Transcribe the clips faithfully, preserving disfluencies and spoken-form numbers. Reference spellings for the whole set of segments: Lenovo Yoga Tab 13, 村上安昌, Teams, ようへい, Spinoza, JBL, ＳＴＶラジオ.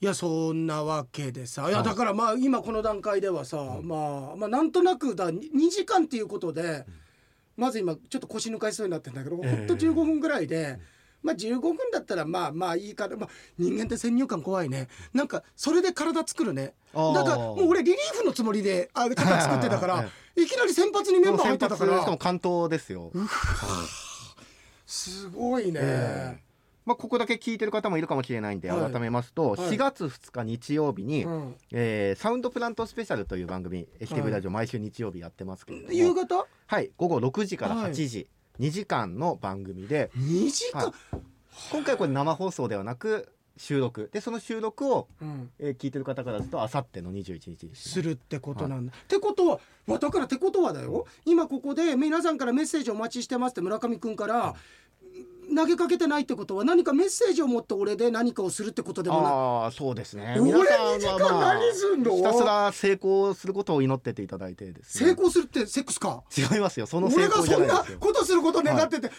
いやそんなわけでさ、いやだからまあ今この段階ではさ、はい、まあ、まあなんとなくだにじかんっていうことで、うん、まず今ちょっと腰抜かしそうになってんだけど、えー、ほんとじゅうごふんぐらいで、まあじゅうごふんだったらまあまあいいかな、まあ、人間って先入観怖いね、なんかそれで体作るね、だからもう俺リリーフのつもりであ肩作ってたから、はいはいはい、いきなり先発にメンバー入ってたから、しかも完投ですよすごいね、えーまあ、ここだけ聞いてる方もいるかもしれないんで改めますと、しがつふつか日曜日にえサウンドプラントスペシャルという番組、 エイチティーブイ ラジオ毎週日曜日やってますけれども、夕方、はい、ごごろくじからはちじにじかんの番組で、にじかん、今回これ生放送ではなく収録で、その収録をえ聞いてる方からするとあさってのにじゅういちにちするってことなんだ。ってことはだからってことはだよ、今ここで皆さんからメッセージお待ちしてますって村上くんから投げかけてないってことは、何かメッセージを持って俺で何かをするってことでもない。ああ、そうですね。俺にじかん何すんの、まあ、ひたすら成功することを祈ってていただいてですね。成功するってセックスか？違いますよ。その成功じゃないですよ。俺がそんなことすること願ってて、はい、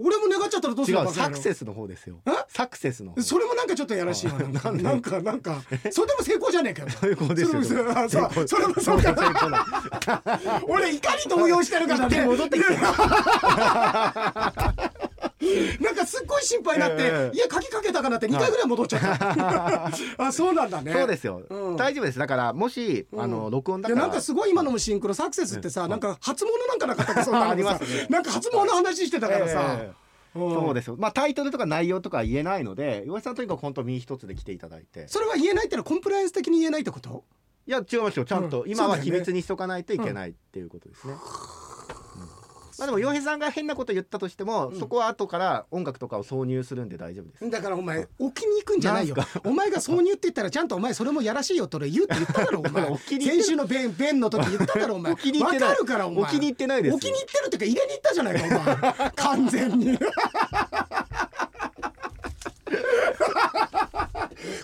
俺も願っちゃったらどうするのか。違う、サクセスの方ですよ。サクセスの方。それもなんかちょっとやらしいな。なんなんかなんかそれでも成功じゃねえかよ。成功ですよ。それもそうか。俺怒り動揺してるからね。戻ってきた。なんかすっごい心配になって、えー、いや鍵かけたかなってにかいぐらい戻っちゃったあ、そうなんだね。そうですよ、うん、大丈夫です。だからもし、うん、あの録音だから、いやなんかすごい今のもシンクロサクセスってさ、うん、なんか初物なんかなかったか、そんなありますね。なんか初物の話してたからさ、えーそうですよ。まあタイトルとか内容とかは言えないので、岩井さんとにかく本当身一つで来ていただいて。それは言えないってのはコンプライアンス的に言えないってこと？いや違いますよ、ちゃんと、うん、今は秘密にしとかないといけない、うん、っていうことですね。まあ、でも洋平さんが変なこと言ったとしても、うん、そこは後から音楽とかを挿入するんで大丈夫です。だからお前置きに行くんじゃないよ。お前が挿入って言ったらちゃんとお前それもやらしいよと俺言うって言っただろお前。先週の弁弁の時言っただろお前。分かるからお前。置きに行ってないです。置きに行ってるってか入れに行ったじゃないかお前。完全に。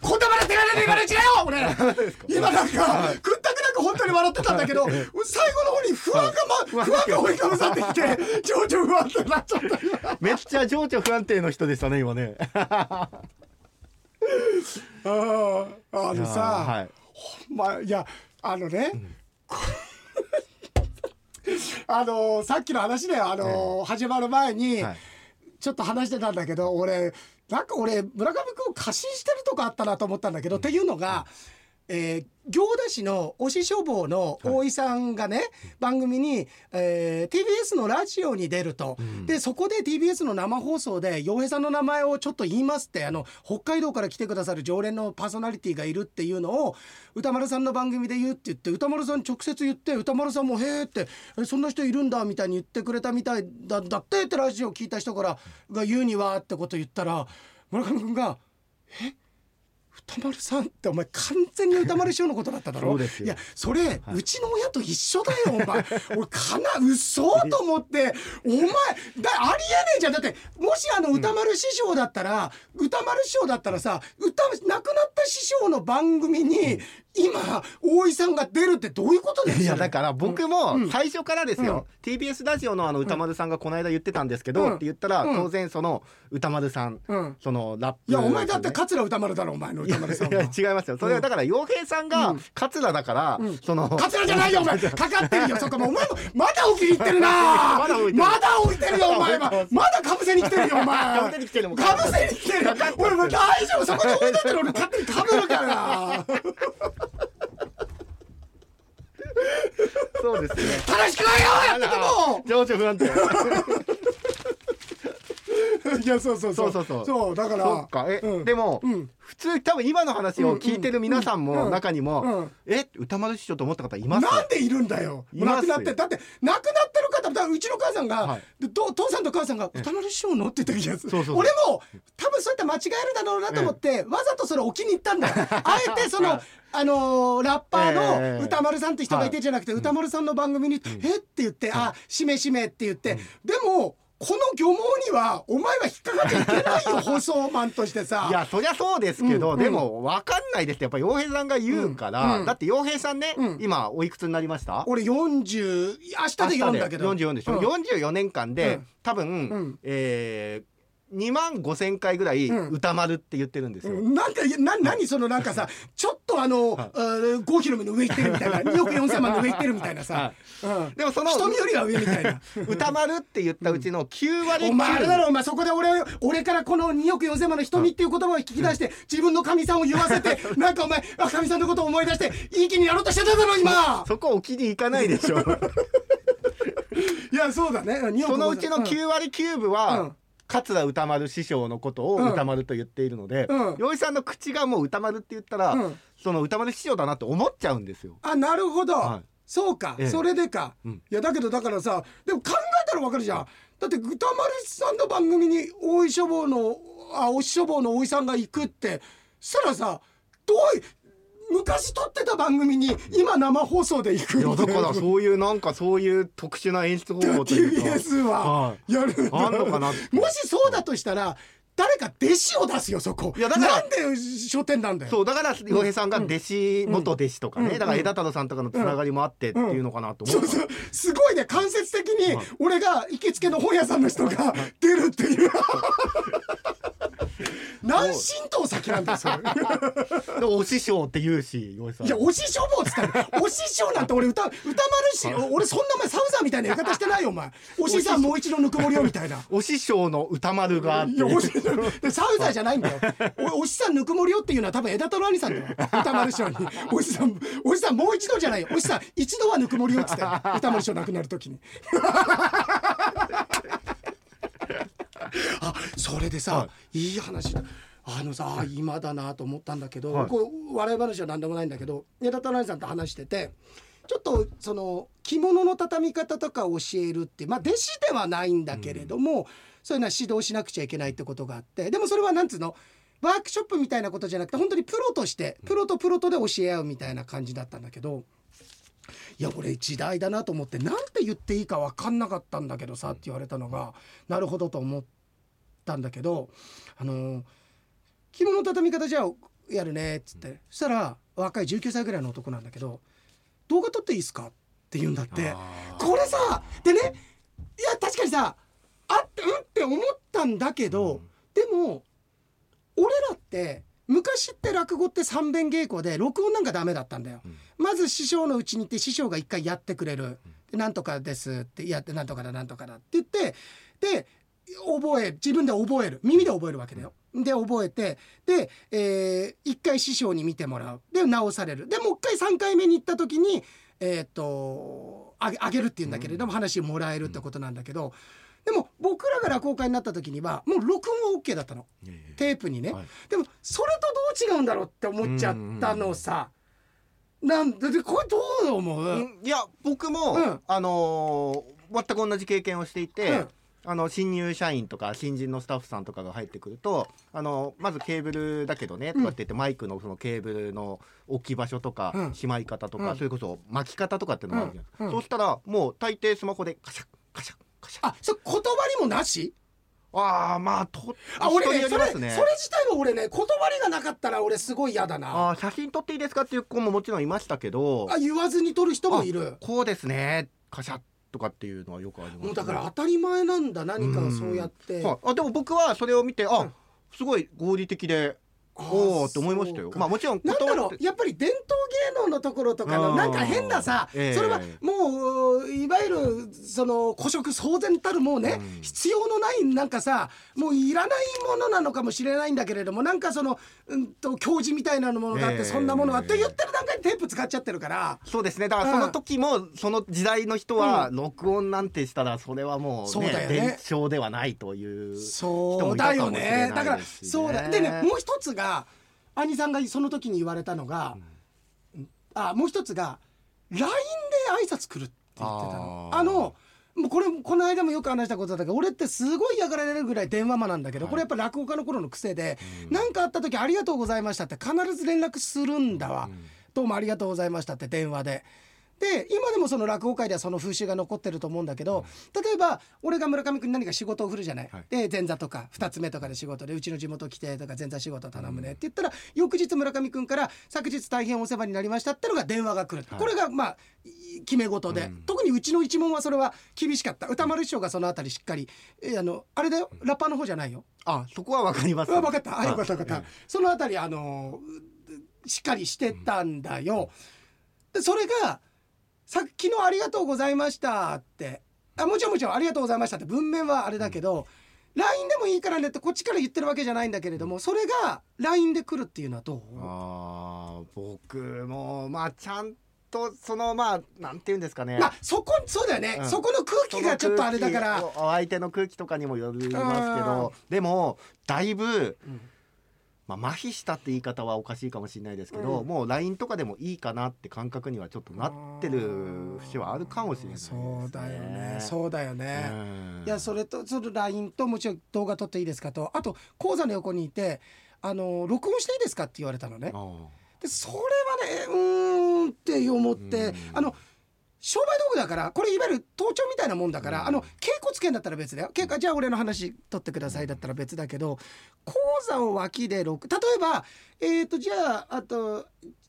こんな笑ってられない今のうちだよ俺。今なんかくったくなく本当に笑ってたんだけど、最後の方に不安がま不安が追いかぶさってきて情緒不安定になっちゃった。めっちゃ情緒不安定の人でしたね今ね。あああのさ、はい、ほんまいやあのね。うんあのー、さっきの話だよ、あのーえー、始まる前に、はい、ちょっと話してたんだけど俺。なんか俺村上君を過信してるとこあったなと思ったんだけど、うん、っていうのが、うんえー、行田市の推し書房の大井さんがね、はい、番組に、えー、ティービーエス のラジオに出ると、うん、でそこで ティービーエス の生放送で陽平さんの名前をちょっと言いますって、あの北海道から来てくださる常連のパーソナリティがいるっていうのを歌丸さんの番組で言うって言って、歌丸さん直接言って、歌丸さんもへーってそんな人いるんだみたいに言ってくれたみたいだ、だってってラジオ聞いた人からが言うにはってこと言ったら、村上君がえ歌丸さんってお前完全に歌丸師匠のことだっただろ。そうですよ。いやそれ、はい、うちの親と一緒だよお前俺かな嘘と思ってお前だありえねえじゃん。だってもしあの歌丸師匠だったら、うん、歌丸師匠だったらさ、歌亡くなった師匠の番組に、うん今大井さんが出るってどういうことですか。いやだから僕も最初からですよ、うん、ティービーエス ラジオのあの歌丸さんがこの間言ってたんですけど、うん、って言ったら、うん、当然その歌丸さん、うん、そのラップ、いやお前だって桂歌丸だろお前の歌丸さんは。いや違いますよそれは。だから陽平さんが桂だから、うん、その桂じゃないよお前かかってるよそこもお前もまだ置きに行ってるなまだ置いてるまだ置いてるよお前はまだかぶせに来てるよお前かぶせに来てるもんかぶせに来てる俺もう大丈夫そこで置いてる俺勝手にかぶるからそうですね。楽しくないよやってても。情緒不安定。いやそうそうそうそうそうそうだから。そうかえ、うん、でも、うん、普通多分今の話を聞いてる皆さんも、うんうん、中にも、うんうん、え歌丸師匠と思った方います。なんでいるんだよ。いますよ。亡くなってだって亡くなってる方だからうちの母さんが、はい、父さんと母さんが歌丸師匠のって言ったやつ。そうそうそう俺も多分そういった間違えるだろうなと思ってわざとそれ置きに行ったんだよ。あえてその。あのー、ラッパーの歌丸さんって人がいてじゃなくて、えーはい、歌丸さんの番組に、うん、えって言って、うん、あしめしめって言って、うん、でもこの漁網にはお前は引っかかっていけないよ放送マンとしてさ。いやそりゃそうですけど、うん、でも分かんないですってやっぱり陽平さんが言うから、うんうん、だって陽平さんね、うん、今おいくつになりました？俺よんじゅう明日でよんだけどよんじゅうよんでしょ、うん、よんじゅうよねんかんで、うん、多分、うんえーにまんごせんかいぐらい歌丸って言ってるんですよ、うん、なんかな何そのなんかさちょっとあの郷ひろみの上行ってるみたいなにおくよんせんまんの上行ってるみたいなさ、うん、でもその瞳よりは上みたいな歌丸って言ったうちのきゅうわり、うん、お前あれだろお前そこで 俺, 俺からこのにおくよんせんまんの瞳っていう言葉を聞き出して、うん、自分の神さんを言わせてなんかお前神さんのことを思い出していい気にやろうとしてただろ今そこお気に行かないでしょいやそうだねそのうちのきゅうわりきゅうぶは、うん桂歌丸師匠のことを歌丸と言っているので、うん、洋一さんの口がもう歌丸って言ったら、うん、その歌丸師匠だなって思っちゃうんですよ。あ、なるほど、はい、そうか、ええ、それでか、うん、いやだけどだからさでも考えたらわかるじゃん。だって歌丸さんの番組に大井書房のあ推し書房の大井さんが行くってしたらさどうい昔撮ってた番組に今生放送で行く。いやだからそういうなんかそういう特殊な演出方法というか ティービーエス はやるのあんのかな。もしそうだとしたら誰か弟子を出すよそこ。いやだからなんで書店なんだよ。そうだから洋平さんが弟子、うん、元弟子とかね、うん、だから枝太郎さんとかのつながりもあってっていうのかなと思った、うんうん、そうそうすごいね間接的に俺が行きつけの本屋さんの人が出るっていう何神道先なんだよそれでお師匠って言うし洋平さんいやお師匠坊って言ったらお師匠なんて俺歌、歌丸し俺そんなお前サウザーみたいな言い方してないよお前お師さんもう一度ぬくもりよみたいなお師匠の歌丸がっていやお師匠サウザーじゃないんだよお, お師さんぬくもりよっていうのは多分枝太郎兄さんだよ歌丸師匠にお師さんお師さんもう一度じゃないよお師さん一度はぬくもりよって言ったよ歌丸師匠亡くなる時にあそれでさ、はい、いい話だあのさ今だなと思ったんだけど、はい、こう笑い話は何でもないんだけど枝太郎兄さんと話しててちょっとその着物の畳み方とか教えるってまあ弟子ではないんだけれども、うん、そういうのは指導しなくちゃいけないってことがあってでもそれはなんつうのワークショップみたいなことじゃなくて本当にプロとしてプロとプロとで教え合うみたいな感じだったんだけどいや俺時代だなと思ってなんて言っていいか分かんなかったんだけどさって言われたのがなるほどと思ったんだけどあの着物の畳み方じゃあやるねっつってそしたら若いじゅうきゅうさいぐらいの男なんだけど動画撮っていいですかって言うんだってこれさでねいや確かにさあってうんって思ったんだけどでも俺らって昔って落語って三遍稽古で録音なんかダメだったんだよ、うん、まず師匠のうちに行って師匠が一回やってくれる、うん、なんとかですってやってなんとかだなんとかだって言ってで覚え自分で覚える耳で覚えるわけだよ、うん、で覚えてで、えー、一回師匠に見てもらうで直されるでもう一回さんかいめに行った時にえー、っとあげ、あげるっていうんだけれども、うん、話をもらえるってことなんだけど、うんでも僕らが落語家になった時にはもう録音は OK だったの、えー、テープにね、はい、でもそれとどう違うんだろうって思っちゃったのさなんでこれどう思う、うん、いや僕も、うん、あのー、全く同じ経験をしていて、うん、あの新入社員とか新人のスタッフさんとかが入ってくるとあのー、まずケーブルだけどねとかって言って、うん、マイク の, そのケーブルの置き場所とか、うん、しまい方とか、うん、それこそ巻き方とかっていうのがあるじゃないですか、うんうん、そうしたらもう大抵スマホでカシャッカシャッあ、それ言葉にもなし？ああ、まあとあ俺ね、それそれ自体は俺ね、言葉にがなかったら俺すごい嫌だな。あ、写真撮っていいですかっていう子ももちろんいましたけど、あ、言わずに撮る人もいる。こうですね、カシャッとかっていうのはよくあります、ね。もうだから当たり前なんだ。何かをそうやって。はい、あ、でも僕はそれを見て、あ、うん、すごい合理的で。おーと思いましたよ。まあもちろんなんだろうやっぱり伝統芸能のところとかのなんか変なさ、えー、それはもういわゆるその古色騒然たるもうね、うん、必要のないなんかさもういらないものなのかもしれないんだけれどもなんかその、うん、と教示みたいなものがあって、えー、そんなものがあって言ってる段階でテープ使っちゃってるからそうですねだからその時もその時代の人は録音なんてしたらそれはもう、ねうん、そうだよね、伝承ではないという人もいたかもしれないですね。そうだよね。だからそうだでねもう一つが兄さんがその時に言われたのが、うん、あもう一つが ライン で挨拶来るって言ってたの。ああのもうこれこの間もよく話したことだけど俺ってすごい嫌がられるぐらい電話魔なんだけど、はい、これやっぱ落語家の頃の癖で何、うん、かあった時ありがとうございましたって必ず連絡するんだわ、うん、どうもありがとうございましたって電話でで今でもその落語界ではその風習が残ってると思うんだけど、うん、例えば俺が村上君に何か仕事を振るじゃない、はい、で前座とかふたつめとかで仕事でうちの地元来てとか前座仕事頼むねって言ったら、うん、翌日村上君から昨日大変お世話になりましたってのが電話が来る、はい、これがまあ決め事で、うん、特にうちの一門はそれは厳しかった。歌丸師匠がそのあたりしっかり、えー、あのあれだよラッパーの方じゃないよあ、そこは分かります、ね、分かった、よかったよかった、うん、そのあたりあのしっかりしてたんだよ、うん、でそれがさっきのありがとうございましたって、あもちろんもちろんありがとうございましたって文面はあれだけど、うん、ライン でもいいからねってこっちから言ってるわけじゃないんだけれども、それが ライン で来るっていうのはどう？あ僕もまあちゃんとそのまあなんて言うんですかね、まあ、そこそうだよね、うん、そこの空気がちょっとあれだから、相手の空気とかにもよりますけど、でもだいぶ、うん、まあ、麻痺したって言い方はおかしいかもしれないですけど、うん、もう ライン とかでもいいかなって感覚にはちょっとなってる節はあるかもしれないですね。そうだよね、そうだよね、うん、いやそれとその ライン ともちろん動画撮っていいですかと、あと講座の横にいてあの録音していいですかって言われたのね。でそれはねうーんって思って、うん、あの商売道具だからこれいわゆる盗聴みたいなもんだから、うん、あの稽古つけんだったら別だよ、稽古じゃあ俺の話取ってくださいだったら別だけど、講座を脇で録例えばえっ、ー、とじゃああと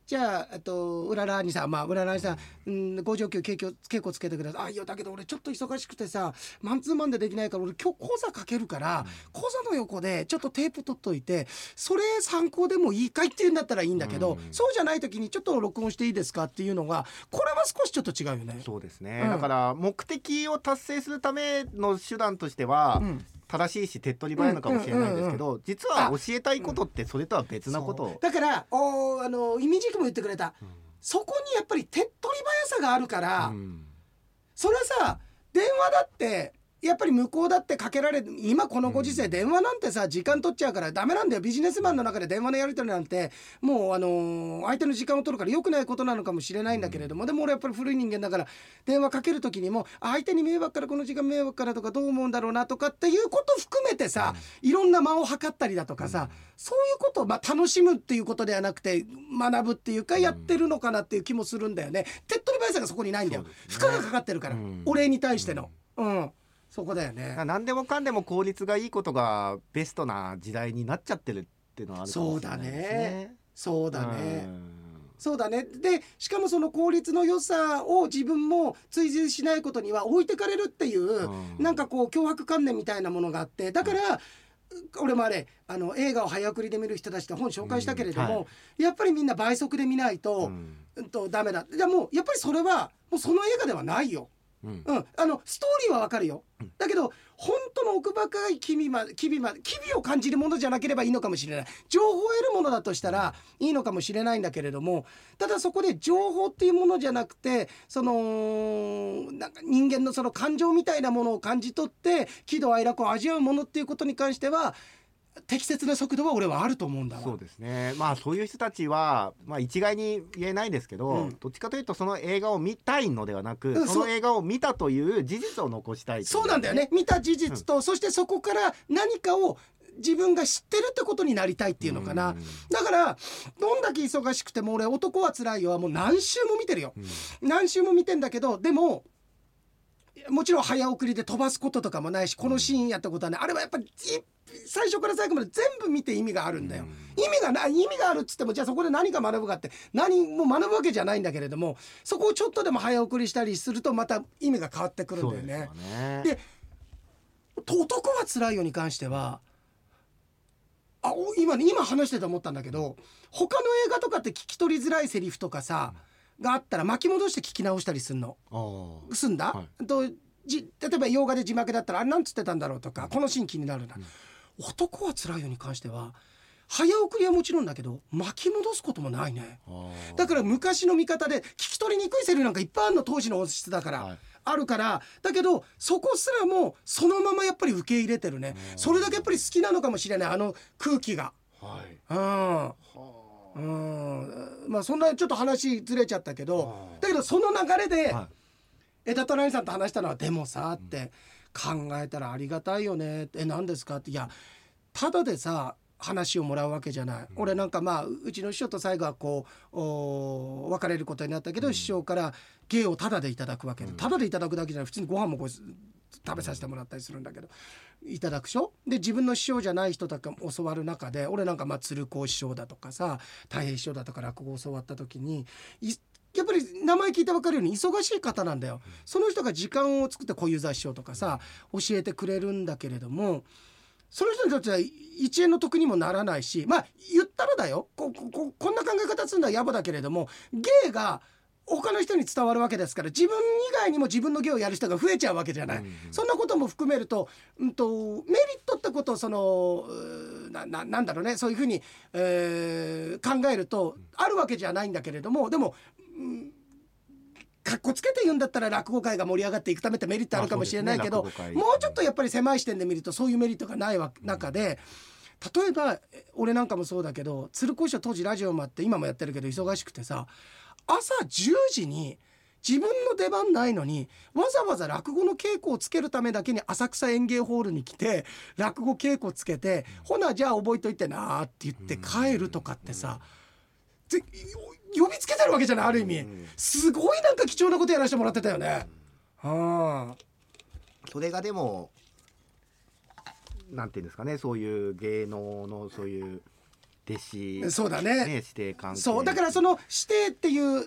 じゃああとうらら兄さんまあうらら兄さん、うん、ご上級稽古稽古つけてください、あいやだけど俺ちょっと忙しくてさマンツーマンでできないから俺今日講座かけるから、うん、講座の横でちょっとテープ取っといてそれ参考でもいいかいっていうんだったらいいんだけど、うん、そうじゃない時にちょっと録音していいですかっていうのがこれは少しちょっと違う。そうですね、うん、だから目的を達成するための手段としては、うん、正しいし手っ取り早いのかもしれないんですけど、うんうんうんうん、実は教えたいことってそれとは別なこと、うん、だからおあのイミジクも言ってくれた、うん、そこにやっぱり手っ取り早さがあるから、うん、それはさ電話だってやっぱり向こうだってかけられる、今このご時世電話なんてさ時間取っちゃうからダメなんだよ。ビジネスマンの中で電話のやり取りなんてもうあの相手の時間を取るから良くないことなのかもしれないんだけれども、でも俺やっぱり古い人間だから電話かける時にも相手に迷惑からこの時間迷惑からとかどう思うんだろうなとかっていうこと含めてさ、いろんな間を測ったりだとかさ、そういうことをまあ楽しむっていうことではなくて学ぶっていうかやってるのかなっていう気もするんだよね。手っ取り早さがそこにないんだよ、負荷がかかってるから、お礼に対してのうんそこだよね。何でもかんでも効率がいいことがベストな時代になっちゃってるっていうのはあるかもしれないですね。そうだね、そうだね、そうだね。でしかもその効率の良さを自分も追随しないことには置いてかれるっていう、うん、なんかこう脅迫観念みたいなものがあって、だから、うん、俺もあれあの映画を早送りで見る人たちと本紹介したけれども、うんはい、やっぱりみんな倍速で見ないと、うんうん、とダメだ。いやもうやっぱりそれはもうその映画ではないよ。うんうん、あのストーリーはわかるよ、うん、だけど本当の奥深い機微ま機微ま機微を感じるものじゃなければいいのかもしれない、情報を得るものだとしたらいいのかもしれないんだけれども、ただそこで情報っていうものじゃなくてそのなんか人間のその感情みたいなものを感じ取って喜怒哀楽を味わうものっていうことに関しては適切な速度は俺はあると思うんだわ。そうですね、まあそういう人たちは、まあ、一概に言えないですけど、うん、どっちかというとその映画を見たいのではなく、うん、そ, その映画を見たという事実を残したい。そうなんだよね、見た事実と、うん、そしてそこから何かを自分が知ってるってことになりたいっていうのかな、うん、だからどんだけ忙しくても俺男はつらいよはもう何週も見てるよ、うん、何週も見てんだけど、でももちろん早送りで飛ばすこととかもないし、このシーンやったことはね、あれはやっぱり最初から最後まで全部見て意味があるんだよ、うん、意味がない意味があるっつってもじゃあそこで何か学ぶかって何も学ぶわけじゃないんだけれども、そこをちょっとでも早送りしたりするとまた意味が変わってくるんだよね。そうですよね。で男はつらいよに関してはあ 今, 今話してて思ったんだけど、他の映画とかって聞き取りづらいセリフとかさ、うん、があったら巻き戻して聞き直したりすんのすんだ、はい、とじ例えば洋画で字幕だったらあれなんつってたんだろうとか、うん、このシーン気になるな、うん、男はつらいよに関しては早送りはもちろんだけど巻き戻すこともないね。だから昔の見方で聞き取りにくいセリフなんかいっぱいあるの、当時の音質だから、はい、あるからだけどそこすらもそのままやっぱり受け入れてるね。それだけやっぱり好きなのかもしれない、あの空気が、はい、うんうんうん、まあそんなちょっと話ずれちゃったけど、だけどその流れで、はい、枝とラインさんと話したのはでもさって、うん考えたらありがたいよね。え何ですかって、いやただでさ話をもらうわけじゃない、うん、俺なんかまあうちの師匠と最後はこう別れることになったけど、うん、師匠から芸をただでいただくわけで、ただでいただくだけじゃない普通にご飯もこう食べさせてもらったりするんだけど、いただくしょで自分の師匠じゃない人とかも教わる中で、俺なんかまあ鶴光師匠だとかさ太平師匠だとか落語を教わった時にいやっぱり名前聞いて分かるように忙しい方なんだよ、うん、その人が時間を作って小遊三師匠とかさ教えてくれるんだけれども、その人にとってはいちえんの得にもならないし、まあ言ったらだよ、 こ, こ, こんな考え方するのは野暮だけれども、芸が他の人に伝わるわけですから、自分以外にも自分の芸をやる人が増えちゃうわけじゃない、うんうん、そんなことも含めると、うん、とメリットってことをその な, な, なんだろうねそういうふうに、えー、考えるとあるわけじゃないんだけれども、でも、うん、かっこつけて言うんだったら落語界が盛り上がっていくためってメリットあるかもしれないけど、まあそうですね、もうちょっとやっぱり狭い視点で見るとそういうメリットがないわ、うん、中で、例えば俺なんかもそうだけど、鶴光師匠当時ラジオもあって今もやってるけど忙しくてさ、朝じゅうじに自分の出番ないのにわざわざ落語の稽古をつけるためだけに浅草演芸ホールに来て落語稽古つけて、ほなじゃあ覚えといてなって言って帰るとかってさ、ぜ呼びつけてるわけじゃない、ある意味すごいなんか貴重なことやらせてもらってたよね、はあ、それがでもなんていうんですかね、そういう芸能のそういう弟子、そうだね、ね、指定関係、そうだからその指定っていう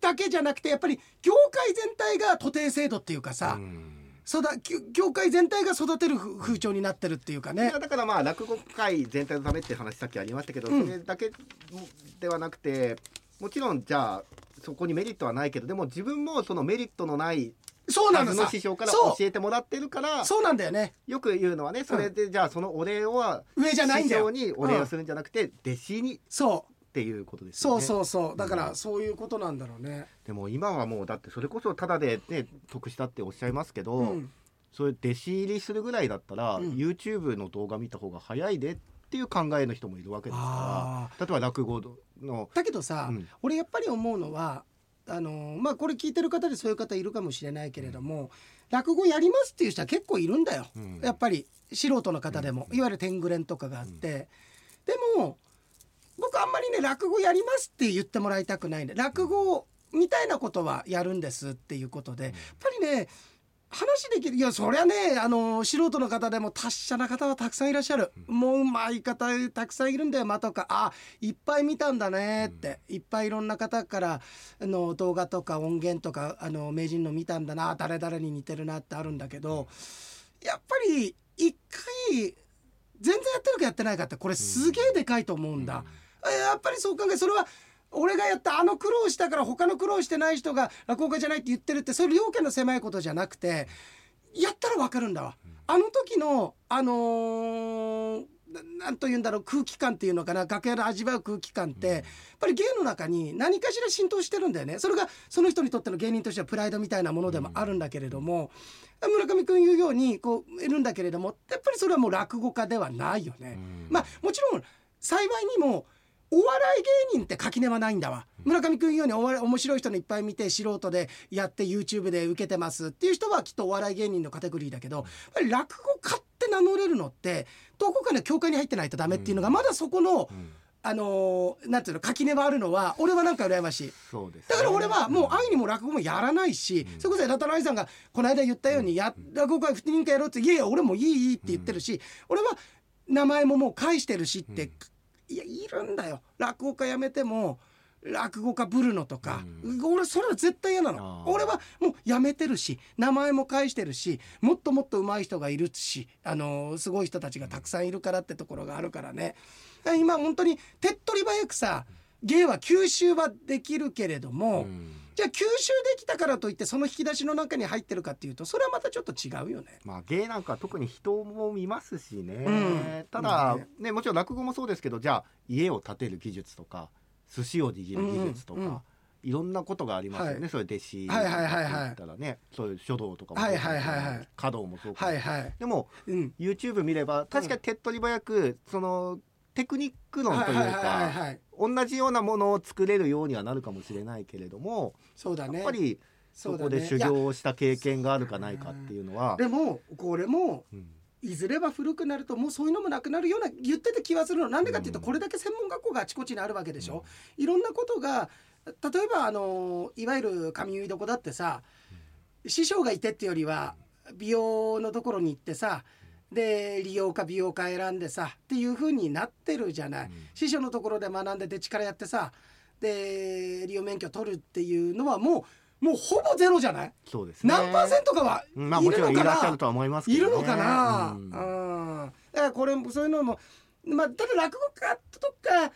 だけじゃなくて、やっぱり業界全体が徒弟制度っていうかさ、うん、そうだ、業界全体が育てる風潮になってるっていうかね。だからまあ落語界全体のためって話さっきありましたけど、うん、それだけではなくて、もちろんじゃあそこにメリットはないけど、でも自分もそのメリットのないそうなのさ、師匠から教えてもらってるから、そうなんだよね、よく言うのはね、それでじゃあそのお礼をは上じゃないんだよ、師匠にお礼をするんじゃなくて弟子に、そうっていうことですよね。そうそうそう、だからそういうことなんだろうね、うん、でも今はもうだってそれこそタダでね得したっておっしゃいますけど、うん、そういう弟子入りするぐらいだったら、うん、YouTube の動画見た方が早いでっていう考えの人もいるわけですから、例えば落語のだけどさ、うん、俺やっぱり思うのはあのまあ、これ聞いてる方でそういう方いるかもしれないけれども、うん、落語やりますっていう人は結構いるんだよ、うん、やっぱり素人の方でも、うん、いわゆる天狗連とかがあって、うん、でも僕あんまりね落語やりますって言ってもらいたくないんで、落語みたいなことはやるんですっていうことで、うん、やっぱりね話できる、いやそりゃねあの素人の方でも達者な方はたくさんいらっしゃる、うん、もううまい方たくさんいるんだよ、間とかあいっぱい見たんだねって、うん、いっぱいいろんな方からあの動画とか音源とかあの名人の見たんだな、誰々に似てるなってあるんだけど、うん、やっぱり一回全然やってるかやってないかってこれすげえでかいと思うんだ、うんうん、やっぱりそう考え、それは俺がやったあの苦労したから他の苦労してない人が落語家じゃないって言ってるって、それ要件の狭いことじゃなくて、やったら分かるんだわ、あの時のあのー、なんというんだろう、空気感っていうのかな、楽屋で味わう空気感ってやっぱり芸の中に何かしら浸透してるんだよね。それがその人にとっての芸人としてはプライドみたいなものでもあるんだけれども、村上くん言うようにこういるんだけれども、やっぱりそれはもう落語家ではないよね。まあもちろん幸いにもお笑い芸人って垣根はないんだわ。村上くん言うようにお笑い面白い人のいっぱい見て素人でやって YouTube で受けてますっていう人はきっとお笑い芸人のカテゴリーだけど、やっぱり落語家って名乗れるのってどこかの協会に入ってないとダメっていうのが、まだそこの、うん、あのー、なんていうの垣根はあるのは俺はなんか羨ましい。そうですね、だから俺はもう愛にも落語もやらないし、うん、それこそ枝田の愛さんがこの間言ったように、うん、や落語会不人会やろうって、いやいや俺もいいいいって言ってるし、うん、俺は名前ももう返してるしって、うん、いやいるんだよ落語家やめても落語家ぶるのとか、うん、俺それは絶対嫌なの。俺はもうやめてるし名前も返してるし、もっともっと上手い人がいるし、あのー、すごい人たちがたくさんいるからってところがあるからね。だから今本当に手っ取り早くさ、芸は吸収はできるけれども、うん、じゃあ吸収できたからといってその引き出しの中に入ってるかっていうと、それはまたちょっと違うよね。まあ芸なんか特に人も見ますしね、うん、ただ、うん、ねもちろん落語もそうですけど、じゃあ家を建てる技術とか寿司を握る技術とか、うんうん、いろんなことがありますよね、はい、それ弟子だったらね、そういう書道とかも、はいはいはいはい、華道もそうか、はいはい、でも、うん、YouTube 見れば確かに手っ取り早くそのテクニック論というか同じようなものを作れるようにはなるかもしれないけれども、そうだね、やっぱりそこで修行をした経験があるかないかっていうのは、そうだね、でもこれも、うん、いずれは古くなるともうそういうのもなくなるような言ってて気はするの。なんでかっていうと、これだけ専門学校があちこちにあるわけでしょ、うん、いろんなことが、例えばあのいわゆる髪結い床だってさ、うん、師匠がいてってよりは美容のところに行ってさ、で利用か美容か選んでさっていう風になってるじゃない、うん、師匠のところで学んでで力やってさ、で利用免許取るっていうのはもうもうほぼゼロじゃない。そうですね、何パーセントかはいるのかな、まあ、もちろんいらっしゃるとは思いますけどね、いるのかな、うん、うん、だからこれそういうのも、まあ、ただ落語家とか、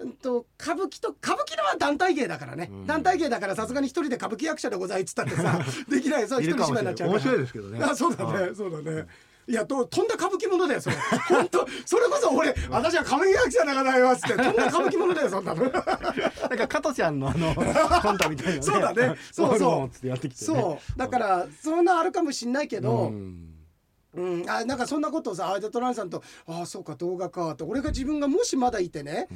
うん、と歌舞伎と歌舞伎のは団体芸だからね、うん、団体芸だからさすがに一人で歌舞伎役者でございっつったってさできない、そう一人芝居になっちゃうから面白いですけどね。あ、そうだね、そうだね、うん、いやと飛んだ歌舞伎ものだよそれ本当それこそ俺私は歌舞伎役者だからよっつって飛んだ歌舞伎ものだよそんなのなんか加トちゃんのあのコントみたいな、ね、そうだね、そうそうってやってきて、ね、そうだからそんなあるかもしんないけど、うんうん、あ、なんかそんなことをさ相田トランさんと、ああそうか動画かって俺が自分がもしまだいてね、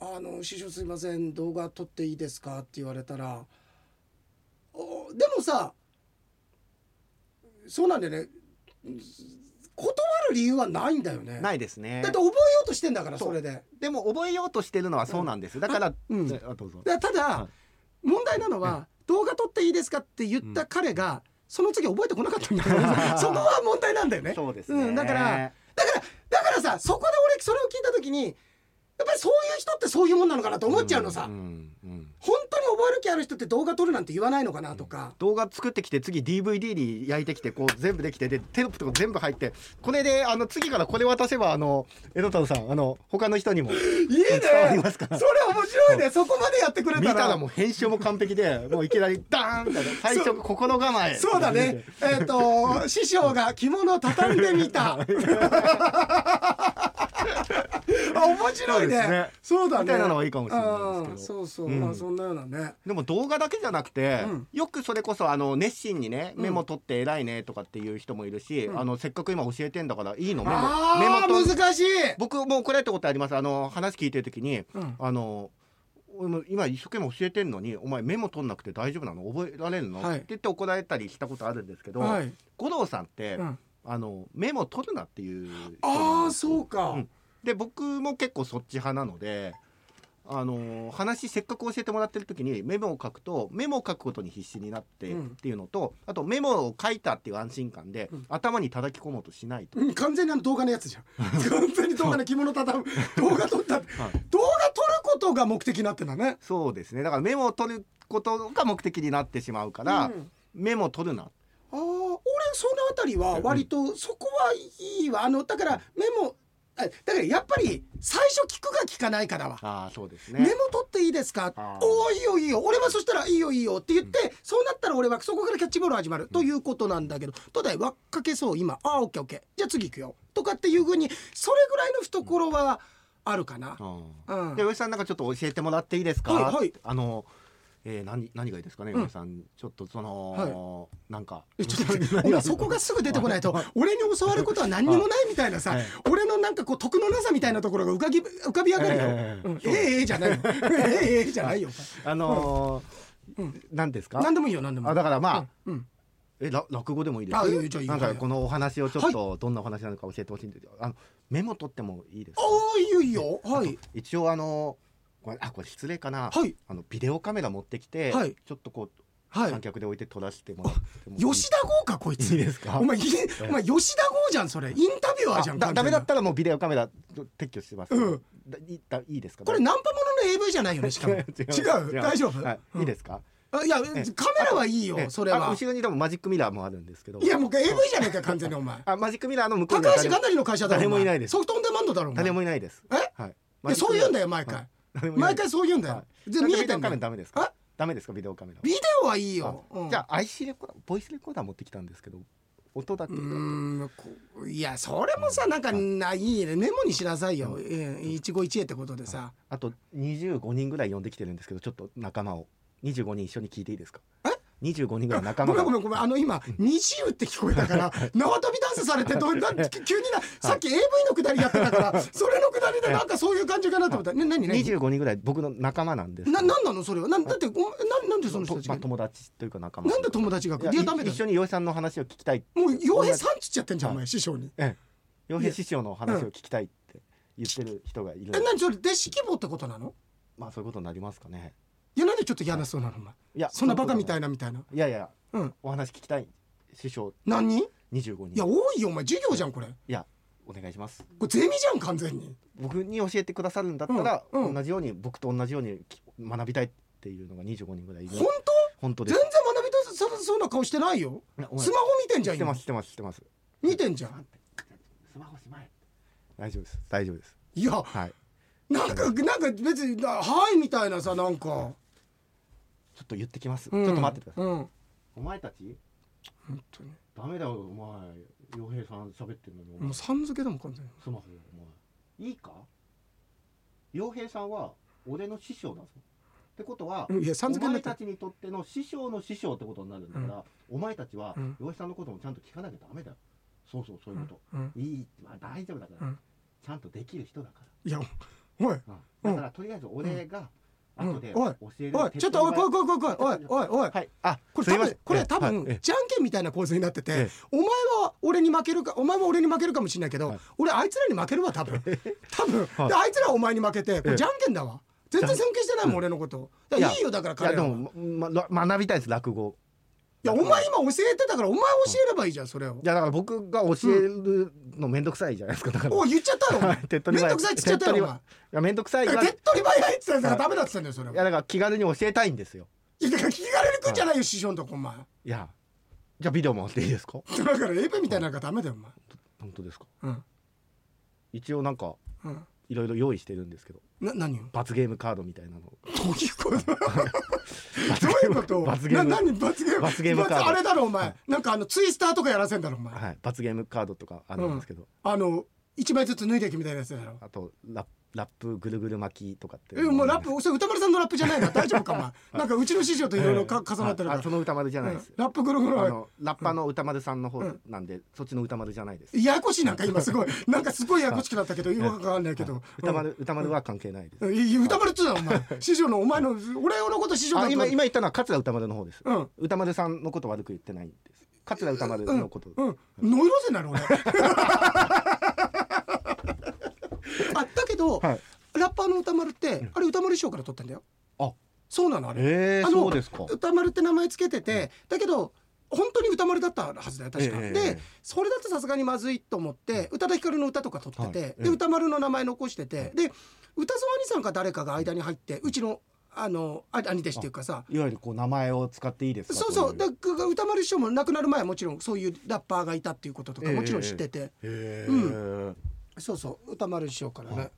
うん、あの師匠すいません動画撮っていいですかって言われたら、おでもさそうなんだよね、断る理由はないんだよね。ないですね。だって覚えようとしてんだから、それで。でも覚えようとしてるのはそうなんです、うん、だから、うん、あ、どうぞ。だからただ、うん、問題なのは、うん、動画撮っていいですかって言った彼が、うん、その次覚えてこなかったんだからそこは問題なんだよね。そうですね、うん、だからだからだからさ、そこで俺それを聞いた時にやっぱりそういう人ってそういうもんなのかなと思っちゃうのさ、うんうんうん、本当に覚える気ある人って動画撮るなんて言わないのかなとか、うん、動画作ってきて次 ディーブイディー に焼いてきてこう全部できてでテロップとか全部入って、これであの次からこれ渡せばあの江戸太郎さんあの他の人にもいいね伝わりますから、それ面白いね、うん、そこまでやってくれたら見たらもう編集も完璧でもういきなりダーンみたいな最初心構えそうだねえっと師匠が着物を畳んでみた面白い ね, そうね、そうだねみたいなのはいいかもしれないですけど、そうそう、うん、まあそんなようなね。でも動画だけじゃなくて、うん、よくそれこそあの熱心にねメモ取って偉いねとかっていう人もいるし、うん、あのせっかく今教えてんだからいいのメモ、あメモ難しい。僕もうこれやったことあります。あの話聞いてる時に、うん、あの今一生懸命教えてんのにお前メモ取んなくて大丈夫なの覚えられるの、はい、って言って怒られたりしたことあるんですけど、はい、五郎さんって、うん、あのメモ取るなっていう。ああそうか、うんで僕も結構そっち派なので、あのー、話せっかく教えてもらってる時にメモを書くとメモを書くことに必死になってっていうのと、うん、あとメモを書いたっていう安心感で、うん、頭に叩き込もうとしないと、うん、完全にあの動画のやつじゃん完全に動画の着物畳む動画撮った、はい、動画撮ることが目的になってんだね。そうですね、だからメモを撮ることが目的になってしまうから、うん、メモを撮るな。あ俺そのあたりは割とそこはいいわ、あのだからメモだからやっぱり最初聞くか聞かないかだわ。あそうです、ね、メモ取っていいですか、おいいよいいよ俺はそしたらいいよいいよって言って、うん、そうなったら俺はそこからキャッチボール始まる、うん、ということなんだけど、とだいわっかけそう今あーオッケーオッケーじゃあ次行くよとかっていう風にそれぐらいの懐はあるかな、うんうん、で上さんなんかちょっと教えてもらっていいですか、はいはい、あのえー、何, 何がいいですかね、うん、皆さんちょっとその、はい、なんかちょっと待って俺そこがすぐ出てこないと俺に教わることは何にもないみたいなさ、はい、俺のなんかこう得のなさみたいなところが浮かび、浮かび上がるよ、えーうん、えー、えー、じゃないよえー、えー、じゃないよあのーうん、何ですか、何でもいいよ何でもいいよ、あだからまあ、うんうんえ落語でもいいですか、あなんかこのお話をちょっとどんなお話なのか教えてほしいんですけど、はい、あのメモ取ってもいいですか、あいいよいいよ、はい、一応あのーあこれ失礼かな、はい、あのビデオカメラ持ってきて、はい、ちょっとこう、はい、三脚で置いて撮らせてもらってもいい。吉田豪かこいついいですかお前、いお前吉田豪じゃんそれインタビュアーじゃん。だダメだったらもうビデオカメラ撤去してます、うん、い, いいですかこれナンパものの エーブイ じゃないよねしかも違 う, 違う大丈夫、はいうん、いいですか、あいやカメラはいいよそれは。後ろにでもマジックミラーもあるんですけど、いやもう エーブイ じゃねえか完全にお前あマジックミラーの向こうに高橋がなりの会社だろ誰もいないです。ソフトオンデマンドだろ誰もいないです。え、はい、いやそう言うんだよ毎回、はい毎回そう言うんだよ、はい、じゃあ見えてんのダメですかダメですかビデオカメラビデオはいいよ、うん、じゃあ アイシー レコーダーボイスレコーダー持ってきたんですけど音だけだうーんいやそれもさなんかないいねメモにしなさいよ、うん、一期一会ってことでさ、あ、あとにじゅうごにんぐらい呼んできてるんですけどちょっと仲間をにじゅうごにん一緒に聞いていいですか。えにじゅうごにんぐらい仲間がごめんごめんごめんあの今にじゅうって聞こえたから縄跳びダンスされてどうな急になさっき エーブイ のくだりやってたからそれのくだりでなんかそういう感じかなと思った、ね、何何にじゅうごにんぐらい僕の仲間なんです。な何なのそれは。なんだってな ん, なんでその人たちが、まあ、友達というか仲間なんで友達がいやいやダメだよ一緒に陽平さんの話を聞きたいもう陽平さんっつっちゃってんじゃんお前師匠に陽平師匠の話を聞きたいって言ってる人がいる。え何それ弟子希望ってことなの。まあそういうことになりますかね。いやなんでちょっと嫌なそうなのお前。いやそんなバカみたいなみたいな。いやいや、うん、お話聞きたい師匠。何人？にじゅうごにん。いや多いよお前授業じゃんこれ。いやお願いします。これゼミじゃん完全に。僕に教えてくださるんだったら、うんうん、同じように僕と同じように学びたいっていうのがにじゅうごにんぐらいいる。本当？本当です。全然学びたさそうな顔してないよ。スマホ見てんじゃん。してますしてますしてます。見てんじゃん。スマホしまい。大丈夫です大丈夫です。いや、はい、なんかなんか別にはいみたいなさ、なんかちょっと言ってきます、うん、ちょっと待ってください、うん、お前たち本当にダメだよ、お前陽平さん喋ってるのにもうさん付けだもん完全にスマホ。お前いいか、陽平さんは俺の師匠だぞってことは、いやさん付けお前たちにとっての師匠の師匠ってことになるんだから、うん、お前たちは陽平さんのこともちゃんと聞かなきゃダメだよ。そうそうそういうこと、うん、いい、まあ、大丈夫だから、うん、ちゃんとできる人だから。いやおい、うん、だからとりあえず俺が後で教える、うん、おいおいちょっとおい怖い怖い怖い怖いおいおい、はい、あこれ多分これ多分、はい、じゃんけんみたいな構図になってて、はい、お前は俺に負けるかお前は俺に負けるかもしれないけど、はい、俺あいつらに負けるわ多分多分、はい、であいつらはお前に負けてこれじゃんけんだわ。全然尊敬してないもん、うん、俺のことだからいいよ。だから彼らは、いやでも、ま、学びたいです落語。いやお前今教えてたからお前教えればいいじゃんそれを。いやだから僕が教えるのめんどくさいじゃないですか、だから、うん、お言っちゃったよお前めんどくさいって言っちゃったよお前。いやめんどくさいが手っ取り早いって言ったらダメだって言ったんだよそれは。いやだから気軽に教えたいんですよ。いやだから気軽に来んじゃないよ師匠のとこお前。いやじゃあビデオ回っていいですかだからエイペみたいなのがダメだよお前。本当ですか、うん、一応なんか、うん、いろいろ用意してるんですけど。な何を罰ゲームカードみたいなの。どういうことどういうこと罰ゲームな何罰ゲーム罰ゲームカードあれだろお前、はい、なんかあのツイスターとかやらせんだろお前、はい、罰ゲームカードとかあるんですけど、うん、あのいちまいずつ脱いでいくみたいなやつだろ。あとラップラップぐるぐる巻きとかっていう。えもうラップそれ歌丸さんのラップじゃないな大丈夫かお前、はい、なんかうちの師匠といろいろ重なってるから。その歌丸じゃないです、うん、ラップぐるぐるあのラッパの歌丸さんの方なんで、うん、そっちの歌丸じゃないです。ややこしいなんか今すごいなんかすごいややこしくなったけどよくわかんないけど、うん、歌丸歌丸は関係ないです、うん、いや歌丸っつうなお前師匠のお前の俺のこと師匠だ今今言ったのは桂歌丸の方です、うん、歌丸さんのこと悪く言ってないんです。桂歌丸のこと、うんうん、ノイローゼになる俺あったけど、はい、ラッパーの歌丸ってあれ歌丸師匠から取ったんだよ。あ、そうなのあれ、えー、あのそうですか。歌丸って名前つけてて、うん、だけど本当に歌丸だったはずだよ確か、えー、でそれだとさすがにまずいと思って宇多田ヒカルの歌とか取ってて、はい、で歌丸の名前残してて、はい、で歌沢兄さんか誰かが間に入ってうちのあの兄弟子っていうかさいわゆるこう名前を使っていいですかそうそうだから歌丸師匠も亡くなる前はもちろんそういうラッパーがいたっていうこととかもちろん知ってて、へえー、うんそうそう歌丸師匠からね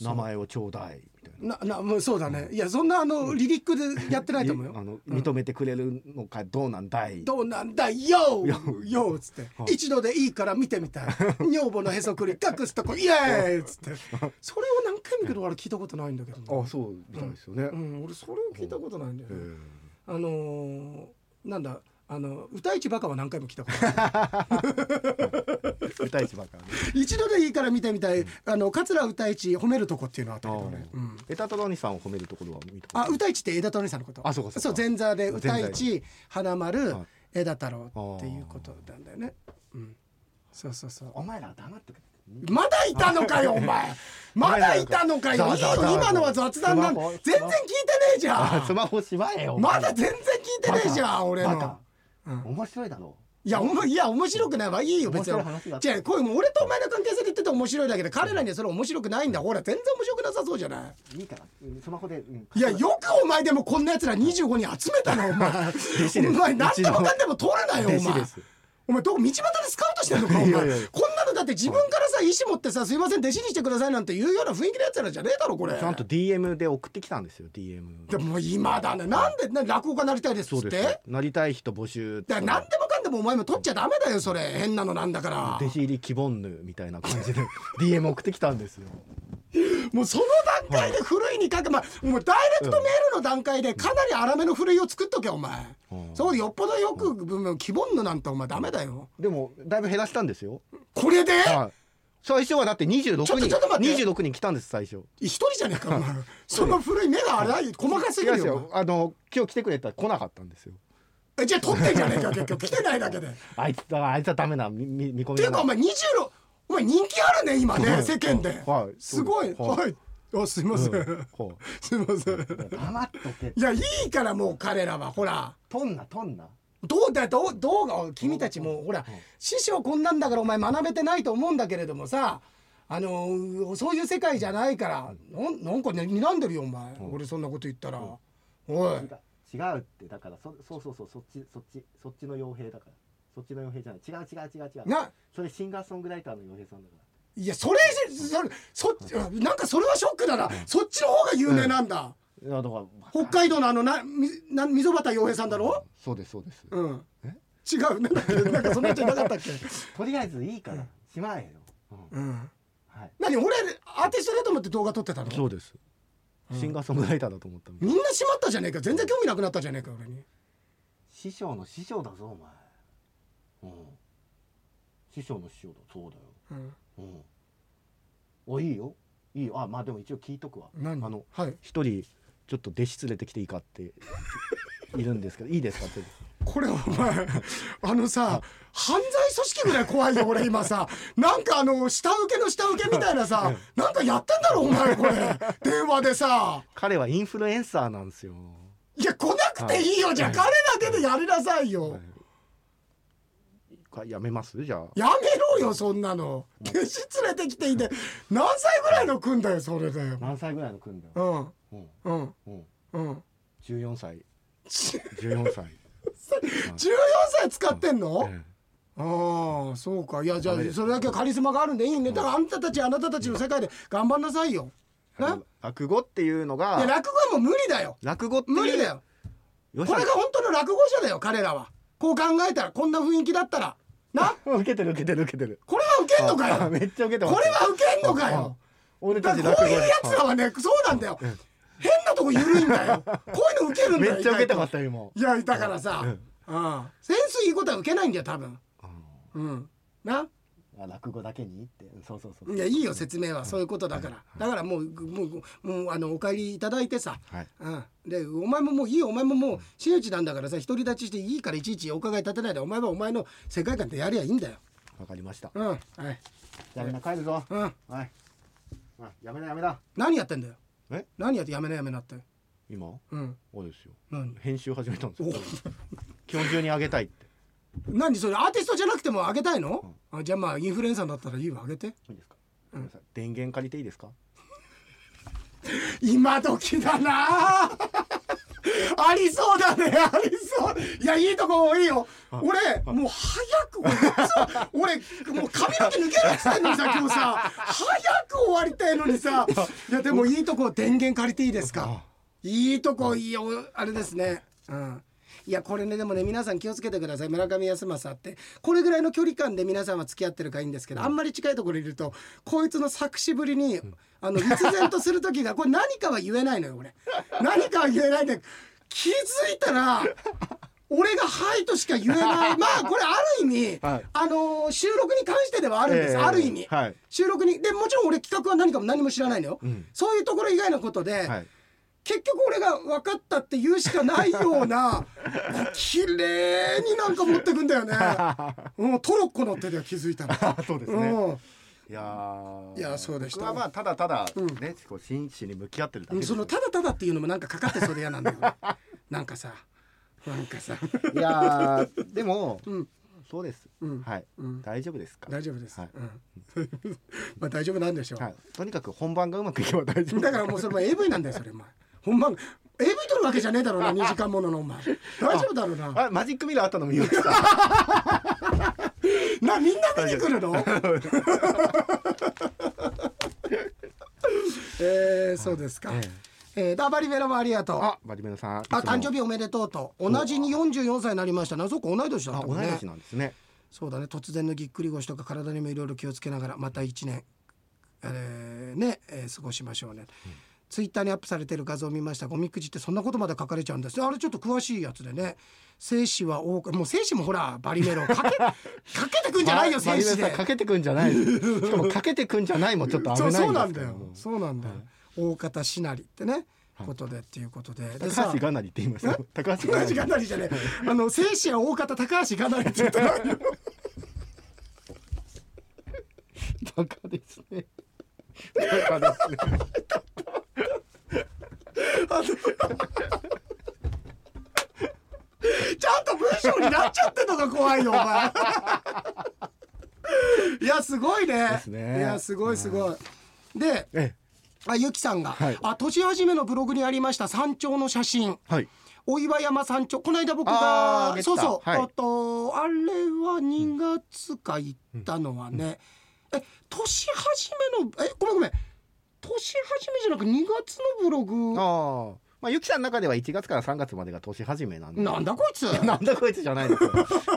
名前をちょうだいみたいなななもうそうだね、うん、いやそんなあのリリックでやってないと思うよあの認めてくれるのかどうなんだい、うん、どうなんだいよーよーっつって一度でいいから見てみたい女房のへそくり隠すとこイエーイっつってそれを何回もけどあれ聞いたことないんだけど、ね、あそうみたいですよね、うんうん、俺それを聞いたことないんだよね、うん、あのー、なんだあの歌一バカは何回も来たこと歌一バカ、ね、一度でいいから見てみたい、うん、あの桂歌一褒めるとこっていうのはあったけどね、うん、枝太郎兄さんを褒めるところは見たことあ歌一って枝太郎兄さんのこと。あそうかそうかそう前座で歌一花丸枝太郎っていうことなんだよね、うん、そうそうそうお前ら黙ってくれまだいたのかよお前まだいたのかよいいよ今のは雑談なん全然聞いてねえじゃんスマホしまえよまだ全然聞いてねえじゃん俺のうん、面白いだろういやおもいや面白くないわいいよ別にじゃあこういう俺とお前の関係性で言ってて面白いだけで彼らにはそれ面白くないんだほら全然面白くなさそうじゃないいいからスマホで、うん、いやよくお前でもこんなやつらにじゅうごにん集めたなお前お前何でもかんでも取れないよお前お前どこ道端でスカウトしてんのかお前いやいやいやこんなのだって自分からさ意思持ってさすいません弟子にしてくださいなんて言うような雰囲気のやつらじゃねえだろこれちゃんと ディーエム で送ってきたんですよ ディーエム でも今だねなんで落語家なりたいですってそうですなりたい人募集だから何でもかんでもお前も取っちゃダメだよそれ変なのなんだから弟子入り希望ぬみたいな感じでディーエム 送ってきたんですよもうその段階でふるいにかけ、はい、まあ、もうダイレクトメールの段階でかなり荒めのふるいを作っとけお前、うん、そうよっぽどよく分も希望のなんてお前ダメだよ。でもだいぶ減らしたんですよこれで、はい、最初はだってにじゅうろくにんちょっとちょっと待ってにじゅうろくにん来たんです最初一人じゃねえかお前そのふるい目が荒い細かすぎるよあの今日来てくれたら来なかったんですよえじゃあ取ってんじゃねえか結局来てないだけであいつあいつはダメな見込みだなていうかお前にじゅうろくお前人気あるね今ね世間で、はい、すごい、はい、あすいません、うん、すいません黙っとけいやいいからもう彼らはほらとんなとんなどうだどうどう君たちもほら師匠こんなんだからお前学べてないと思うんだけれどもさあのー、そういう世界じゃないからな、なんかね睨んでるよお前、うん、俺そんなこと言ったら、うん、おい違うってだから そ, そうそうそうそっちそっちそっちの傭兵だからそっちの洋平じゃない違う違う違う違うなそれシンガーソングライターの洋平さんだからいやそれそそなんかそれはショックだな、そっちの方が有名なんだ、うん、いやだから北海道のあのなみな溝端洋平さんだろ、そうですそうです、うん、え違うなんだっけなんかそんな人いなかったっけとりあえずいいからしまえよ、うん、うんはい、何俺アーティストだと思って動画撮ってたの、そうですシンガーソングライターだと思った、うん、みんなしまったじゃねえか、全然興味なくなったじゃねえか俺に、師匠の師匠だぞお前、うん、師匠の師匠だそうだよ、うん、うん、おいいよいいよ、あまあでも一応聞いとくわ、何あのはい、一人ちょっと弟子連れてきていいかっているんですけどいいですかってこれお前あのさ犯罪組織ぐらい怖いよ俺今さ、なんかあの下請けの下請けみたいなさなんかやってんだろお前これ電話でさ、彼はインフルエンサーなんですよ、いや来なくていいよ、はい、じゃあ彼だけでやりなさいよ、はいやめますじゃあやめろよそんなの、弟子連れてきていて何歳ぐらいのくんだよそれだよ、何歳ぐらいのくんだよ、うんうんうんうんじゅうよんさいじゅうよんさいじゅうよんさい使ってんの、うん、ああそうか、いやじゃあそれだけカリスマがあるんでいいね、だからあんたたちあなたたちの世界で頑張んなさいよ、な落語っていうのが、いや落語はもう無理だよ、落語って無理だよ、これが本当の落語者だよ彼らは、こう考えたらこんな雰囲気だったらな受けてる受けてる受けてる、これは受けんのかよ、めっちゃ受けてます、これは受けんのかよ、俺たち落語こういうやつらはね、そうなんだよ変なとこ緩いんだよこういうの受けるんだよ、めっちゃ受けてました今、いやだからさ、うんうん、センスいいことは受けないんだよ多分、うんな落語だけにってそうそうそう、いやいいよ説明は、うん、そういうことだから、はい、だからもうもうもうあのお帰りいただいてさ、はい、うん、でお前ももういいよ、お前ももう真打ちなんだからさ独り立ちしていいからいちいちお伺い立てないで、お前はお前の世界観でやりゃいいんだよ、わかりました、うん、はい、じゃあみんな帰るぞ、うん、はい、やめなやめな、何やってんだよ、え何やってやめなやめなって今、うん、おですよ、何編集始めたんですよ今日中にあげたいって何それ、アーティストじゃなくてもあげたいの、うん、あじゃあまあインフルエンサーだったらいいわあげていいですか、うん、電源借りていいですか今時だなありそうだね、ありそう、いやいいとこいいよ、俺もう早く俺もう髪の毛抜けられてんのにさ今日さ早く終わりたいのにさ、いやでもいいとこ電源借りていいですか、いいとこいいよあれですね、うん、いやこれねでもね皆さん気をつけてください、村上康政ってこれぐらいの距離感で皆さんは付き合ってるからいいんですけど、あんまり近いところにいるとこいつの作詞ぶりにあの必然とする時がこれ何かは言えないのよ俺何かは言えないで気づいたら俺がはいとしか言えないまあこれある意味、はい、あの収録に関してではあるんです、えー、ある意味、はい、収録にでもちろん俺企画は何かも何も知らないのよ、うん、そういうところ以外のことで、はい、結局俺が分かったって言うしかないような綺麗になんか持ってくんだよねうん、トロッコ乗ってて気づいたらそうですね、うん、いやいやそうでした、僕はまあただただね、うん、真摯に向き合ってるだけです、そのただただっていうのもなんかかかってそれ嫌なんだよなんかさなんかさいやでも、うん、そうです、うん、はい、うん、大丈夫ですか、大丈夫です、はい、うん、まあ大丈夫なんでしょう、はい、とにかく本番がうまくいけば大丈夫だからもうそれも エーブイ なんだよそれも本番 エーブイ 撮るわけじゃねえだろうなにじかんもののお前大丈夫だろうな、ああマジックミラーあったのも言うんですかなみんな見に来るのえー、そうですか、えーえー、だバリベラもありがとう、あバリベラさんあ誕生日おめでとうと、同じによんじゅうよんさいになりましたな、そこ同い年だったもんね、同い年なんですね、そうだね、突然のぎっくり腰とか体にもいろいろ気をつけながらまたいちねん、えー、ね、えー、過ごしましょうね、うん、ツイッターにアップされてる画像を見ました。ゴミくじってそんなことまで書かれちゃうんです。あれちょっと詳しいやつでね、精子は多く、もう精子もほらバリメロかけかけてくんじゃないよ精子でかけてくんじゃないしかもかけてくんじゃないもちょっと危ないんですけど、そうなんだよそうなんだよ、はい、大方しなりってねことでっていうことで、で高橋がなりって言いました。高橋がなりじゃねえあの精子は大方高橋がなりって言ったらバカですねバカですねちゃんと文章になっちゃってんのが怖いよお前いやすごい ね, ですね、いやすごいすごい、うん、であゆきさんが、はい、あ年始めのブログにありました山頂の写真、はい、お岩山山頂、この間僕がそうそう、はい、あとあれはにがつか行ったのはね、うんうん、え年始めのえごめんごめん年始めじゃなくにがつのブログ、ああまあ、ゆきさんの中ではいちがつからさんがつまでが年始めなんで、なんだこいつなんだこいつじゃないですよ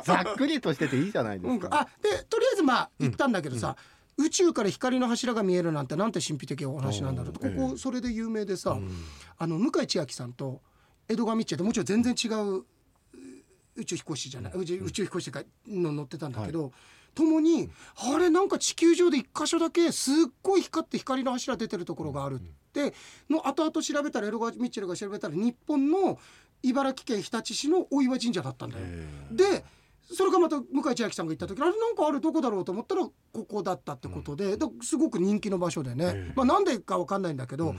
ざっくりとしてていいじゃないですか、うん、あでとりあえずまあ言ったんだけどさ、うん、宇宙から光の柱が見えるなんてなんて神秘的なお話なんだろうと、ここそれで有名でさ、うん、あの向井千秋さんと江戸川道也ってもちろん全然違う宇宙飛行士じゃない、うん、宇宙飛行士の乗ってたんだけど、はい、共にあれなんか地球上で一箇所だけすっごい光って光の柱出てるところがあるっての後々調べたら、エロガ・ミッチェルが調べたら日本の茨城県日立市の大岩神社だったんだよ。でそれがまた向井千秋さんが行った時、あれなんかあるどこだろうと思ったらここだったってことで、すごく人気の場所でね、まあなんでか分かんないんだけど、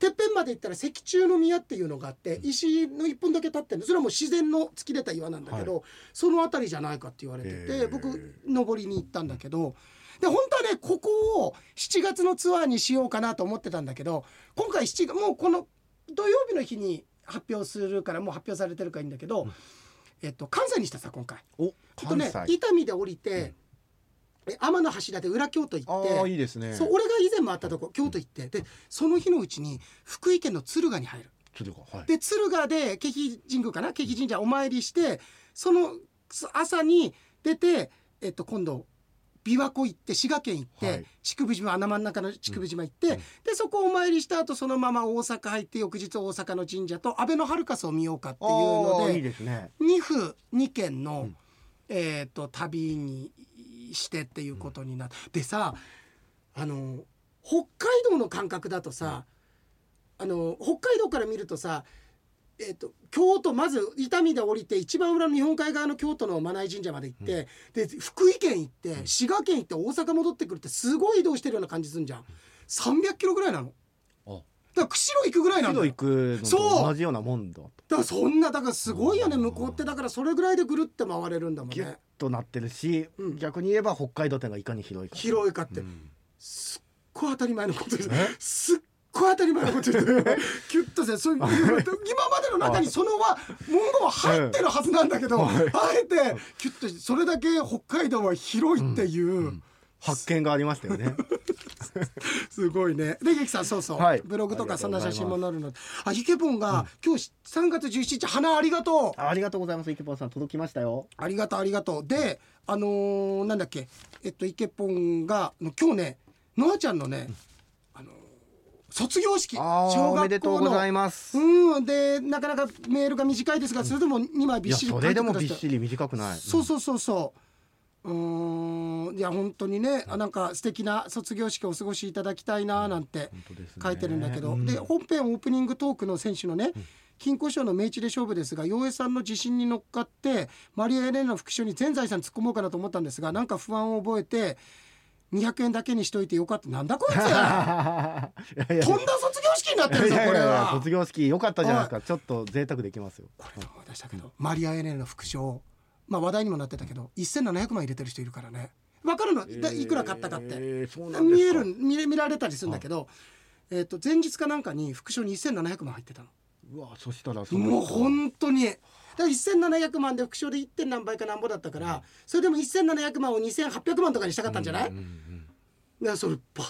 てっぺんまで行ったら石柱の宮っていうのがあって石の一本だけ立ってるんで、それはもう自然の突き出た岩なんだけど、はい、その辺りじゃないかって言われてて、僕登りに行ったんだけど、で本当はねここをしちがつのツアーにしようかなと思ってたんだけど、今回しちがつもうこの土曜日の日に発表するから、もう発表されてるからいいんだけど、うんえっと、関西にしたさ今回お関西、えっとね、伊丹で降りて、うん天の柱で裏京都行って、あいいですね、そう俺が以前もあったとこ京都行って、うん、でその日のうちに福井県の敦賀に入る、敦賀、はい、で敦賀で慶比神宮かな、慶比神社お参りして、その朝に出て、えっと、今度琵琶湖行って滋賀県行って、はい、竹生島穴真ん中の竹生島行って、うん、でそこをお参りした後そのまま大阪入って、翌日大阪の神社と阿部のハルカスを見ようかっていうので、いいですね、に府にけんの、うんえー、と旅にしてっていうことになって、うん、でさあの北海道の感覚だとさ、うん、あの北海道から見るとさ、えー、と京都まず伊丹で降りて一番裏の日本海側の京都の真名井神社まで行って、うん、で福井県行って滋賀県行って大阪戻ってくるってすごい移動してるような感じするんじゃん。さんびゃくキロぐらいなのだから、釧路行くぐらいなんだよ。釧路行くのと同じようなもんだと。だからそんなだからすごいよね、向こうって。だからそれぐらいでぐるって回れるんだもんね。ギュッとなってるし、うん、逆に言えば北海道ってのがいかに広いか広いかって、うん、すっごい当たり前のことです。すっごい当たり前のことですキュッとせそう今までの中にそのは文言は入ってるはずなんだけど、はい、あえてキュッとそれだけ北海道は広いっていう、うんうん、発見がありましたよねすごいね。でゆきさんそうそう、はい、ブログとかそんな写真も載るの。あイケポンが、うん、今日さんがつじゅうしちにち花ありがとう、ありがとうございます。イケポンさん届きましたよ。ありがとうありがとう。であのー、なんだっけえっとイケポンがの今日ねのあちゃんのね、うんあのー、卒業式小学校のおめでとうございます、うん、でなかなかメールが短いですが、それでもにまいびっしり書いてくださった、うん、いやそれでもびっしり短くない、うん、そうそうそうそううんいや本当にね、うん、なんか素敵な卒業式をお過ごしいただきたいななんて書いてるんだけど、うん、で本編オープニングトークの選手のね、うん、金庫賞の命で勝負ですが、陽江さんの自信に乗っかってマリアエレーナの副賞に全財産突っ込もうかなと思ったんですが、なんか不安を覚えてにひゃくえんだけにしといてよかった。なんだこいつやとんだ卒業式になってるぞこれは。いやいやいや卒業式よかったじゃないですか。ちょっと贅沢できますよこれ。思い出したけど、うん、マリアエレーナの副賞まあ、話題にもなってたけどせんななひゃくまん入れてる人いるからね。分かるの、えー、いくら買ったかって、えー、そうなんですか。見える 見, 見られたりするんだけど、えー、と前日かなんかに副賞にせんななひゃくまん入ってたの。うわそしたらそのもう本当にだからせんななひゃくまんで副賞で いってん 何倍かなんぼだったから、うん、それでもせんななひゃくまんをにせんはっぴゃくまんとかにしたかったんじゃない、うんうんうん、だからそれば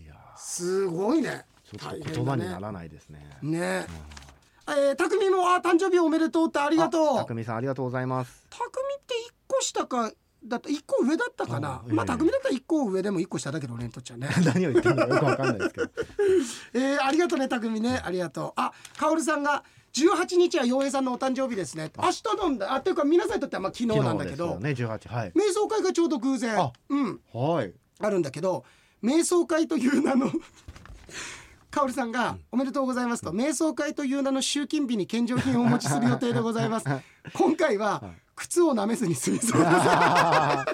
いやすごいね。ちょっと言葉にならないですねね、うんえー、たくみもあ誕生日おめでとうってありがとう。たくみさんありがとうございます。たくみっていっこ下かだったいっこ上だったかな。あまあたくみだったらいっこ上でもいっこ下だけど俺にとっちゃうね何を言ってるのかよくわかんないですけど、えー、ありがとうねたくみねありがとう。あかおるさんがじゅうはちにちは陽平さんのお誕生日ですね。明日なんだあというか皆さんにとってはまあ昨日なんだけど、ねじゅうはちはい、瞑想会がちょうど偶然 あ,、うんはい、あるんだけど瞑想会という名のカオルさんがおめでとうございますと、瞑想会という名の集金日に献上品をお持ちする予定でございます今回は靴を舐めずに済みそうですあ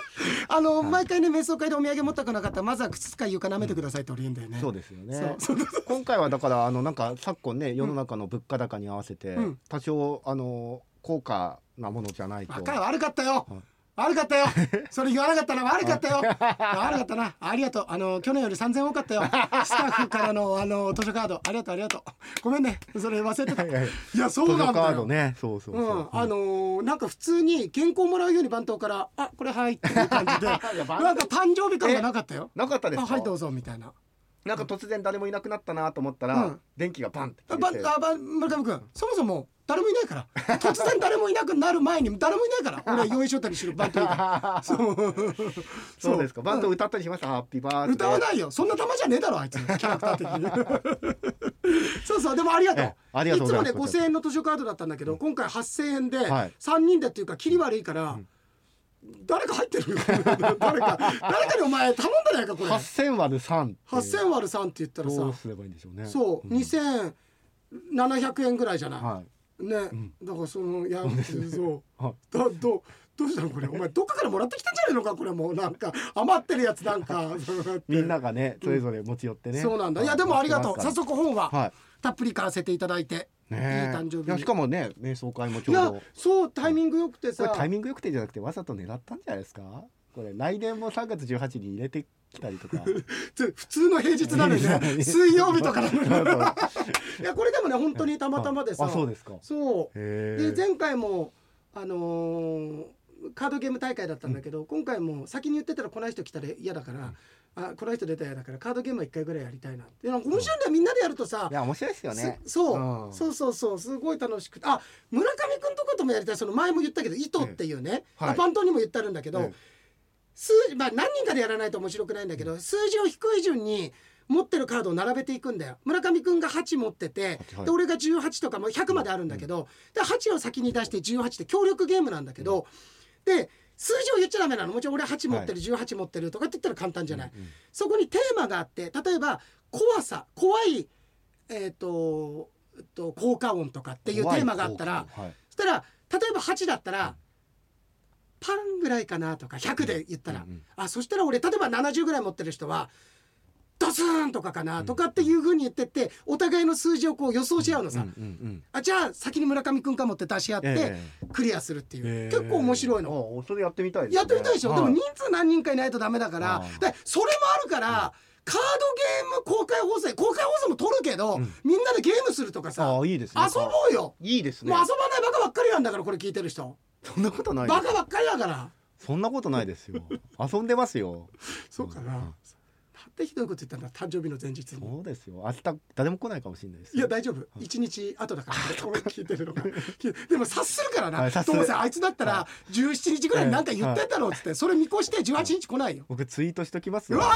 の毎回ね瞑想会でお土産持ったくなかったらまずは靴使い床舐めてくださいって俺言うんだよね。そうですよね。今回はだからあのなんか昨今ね世の中の物価高に合わせて、うん、多少あの高価なものじゃないと。高い悪かったよ、うん悪かったよそれ言わなかったら悪かったよ悪かったな、ありがとう。あの去年よりさんぜん多かったよスタッフからのあの図書カード、ありがとうありがとう、ごめんねそれ忘れてたいやそうなんだよ図書カードね、そうそうそう、うん、あのー、なんか普通に原稿もらうように番頭からあこれはいっていう感じでなんか誕生日感がなかったよ。なかったですか。あはいどうぞみたいな。なんか突然誰もいなくなったなと思ったら、うん、電気がバンって消えて、あ、ば、村上君そもそも誰もいないから突然誰もいなくなる前に誰もいないから俺用意しよったりするバントがそうそうですか。バント歌ったりしました、うん、ハッピーバースデー。歌わないよそんな玉じゃねえだろあいつキャラクター的にそうそう。でもありがとう、ありがとうございます。いつもねごせんえんの図書カードだったんだけど、うん、今回はっせんえんで、はい、さんにんでっていうか切り悪いから、うん、誰か入ってる誰か誰かにお前頼んだじゃないかこれ。はっせん割るさん、はっせん割るさんって言ったらさどうすればいいんでしょうね。そう、うん、にせんななひゃくえんぐらいじゃない、はい、ね、うん、だからそのやつそうだどどうしたのこれ。お前どっかからもらってきたんじゃないのかこれ。もうなんか余ってるやつなんかみんながねそれぞれ持ち寄ってね、うん、そうなんだ。いやでもありがとう。早速本は、はい、たっぷり買わせていただいてね、いい誕生日。いやしかもね瞑想会もちょうどいやそうタイミングよくてさ、タイミングよくてじゃなくてわざと狙ったんじゃないですかこれ。来年もさんがつじゅうはちにちに入れてきたりとか普通の平日なのにね水曜日とかなのにいやこれでもね本当にたまたまでさ、はい、あそうですか。そうで前回もあのー、カードゲーム大会だったんだけど、うん、今回も先に言ってたらこない人来たら嫌だから、うん、あこの人出たやだからカードゲームはいっかいぐらいやりたいなって。面白いんだよ、うん、みんなでやるとさ。いや面白いですよね。そう、うん、そうそうそうすごい楽しくて。あ村上くんとこともやりたい。その前も言ったけど糸っていうね、うん、はい、バントにも言ってあるんだけど、うん、数まあ、何人かでやらないと面白くないんだけど、うん、数字を低い順に持ってるカードを並べていくんだよ。村上くんがはち持ってて、はい、で俺がじゅうはちとかもひゃくまであるんだけど、うん、ではちを先に出してじゅうはちって協力ゲームなんだけど、うん、で数字を言っちゃダメなの。もちろん俺はち持ってる、はい、じゅうはち持ってるとかって言ったら簡単じゃない、うんうん、そこにテーマがあって、例えば怖さ怖い、えー、とと効果音とかっていうテーマがあったら、はい、そしたら例えばはちだったら、うん、パンぐらいかなとかひゃくで言ったら、うんうん、あそしたら俺例えばななじゅうぐらい持ってる人はドスーンとかかなとかっていう風に言ってってお互いの数字をこう予想し合うのさ、うんうんうん、あじゃあ先に村上くんかもって出し合ってクリアするっていう、えー、結構面白いの。あそれやってみたいですね。やってみたいでしょ、はい、でも人数何人かいないとダメだから。でそれもあるから、はい、カードゲーム公開放送公開放送も撮るけど、うん、みんなでゲームするとかさ。あいいですね、遊ぼうよ。いいですね。もう遊ばないバカばっかりなんだからこれ聞いてる人。そんなことないです。バカばっかりだからそんなことないですよ遊んでますよそうかな、うん、ってひどいこと言ったんだ。誕生日の前日に。そうですよ。明日誰も来ないかもしれないです。いや大丈夫。一、はい、日後だから。俺聞いてるのが。でも察するからな。はい、察する。どうせあいつだったらじゅうしちにちぐらいに何か言ってんだろうっつって、はい、それ見越してじゅうはちにち来ないよ。僕ツイートしときますよ。うわ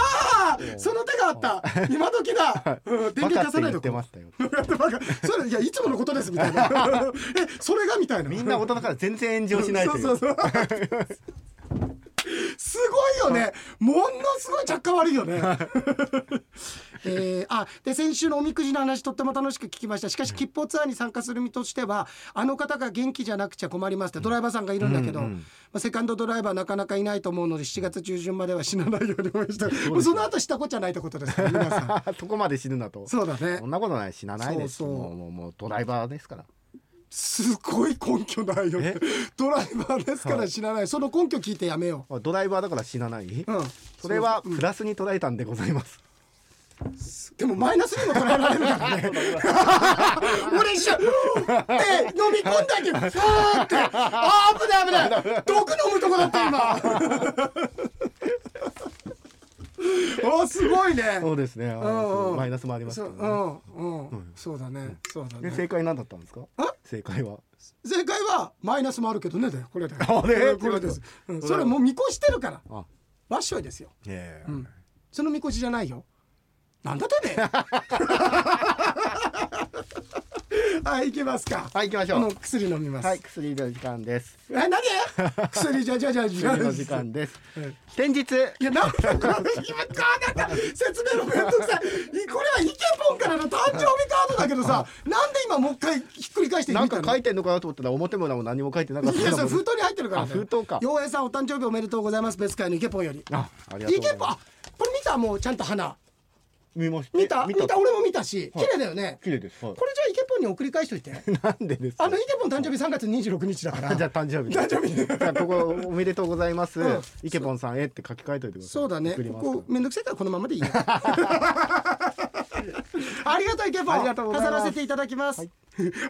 あ、その手があった。今時だ。うん、電源貸さないと。バカって言ってましたよ。バカ。それいやいつものことですみたいな。えそれがみたいな。みんな大人から全然炎上しないという。そうそうそう。すごいよね、ものすごい着火悪いよねえー、あで先週のおみくじの話とっても楽しく聞きました。しかし吉報ツアーに参加する身としてはあの方が元気じゃなくちゃ困りますって。ドライバーさんがいるんだけど、うんうん、まあ、セカンドドライバーなかなかいないと思うのでしちがつじゅうじゅんまでは死なないように応援してもうその後したこじゃないってことですね皆さんそこまで死ぬなと。そうだね、そんなことない、死なないです。そうそう、もうもうもうドライバーですから。すごい根拠ないよって。ドライバーですから死なない、はい、その根拠聞いてやめよう。ドライバーだから死なない、うん、それはプラスに捉えたんでございます、うん、でもマイナスにも捉えられるからね俺一緒って飲み込んだけどフーってあー危ない危ない毒飲むとこだった今おすごいね。そうですね、うんうん、マイナスもありますからね。そうだね、そうだね。正解何だったんですか。正解は正解はマイナスもあるけどね、これだよ、ね、これです、うん、それもう見越してるからわっしょいですよ、うん。その見越しじゃないよ、なんだってねはい、行けますか。はい、行きましょう。あの薬飲みます。はい、薬の時間です。え、何薬じゃじゃじゃじゃ薬の時間です先日いやなんだかなんか説明のめんどくさいこれはイケポンからの誕生日カードだけどさなんで今もう一回ひっくり返してみたの。なんか書いてんのかなと思ったら表も何も何も書いてなかった。いやそれ封筒に入ってるからね。あ、封筒か。陽平さんお誕生日おめでとうございます。別会のイケポンより。あ、ありがとうございます。イケポン、あ、これ見た。もうちゃんと花見ました。見た見た。俺も見たし、はい、綺麗だよね。綺麗です、はい、これじゃあイケポンポンに送り返しといてなんでですか。あのイテポン誕生日さんがつにじゅうろくにちだからじゃあ誕生日誕生日じゃあここおめでとうございます、うん、イテポンさんへって書き換えといてください。そうだね、ここめんどくせえからこのままでいいよありがとうイケポン、飾らせていただきます、はい、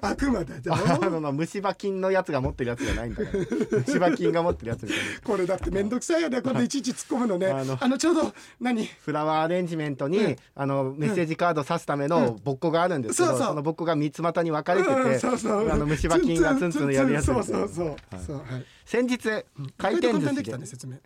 悪魔だじゃああの虫歯菌のやつが持ってるやつじゃないんだから虫歯菌が持ってるやつみたいなこれだってめんどくさいよね、これいちいち突っ込むのねあの、あのちょうど何フラワーアレンジメントに、うん、あのメッセージカード刺すためのボッコがあるんですけど、うん、そうそうそのボッコが三つ股に分かれてて、うん、そうそうあの虫歯菌がツンツンやるやつみたいな。先日回転寿司で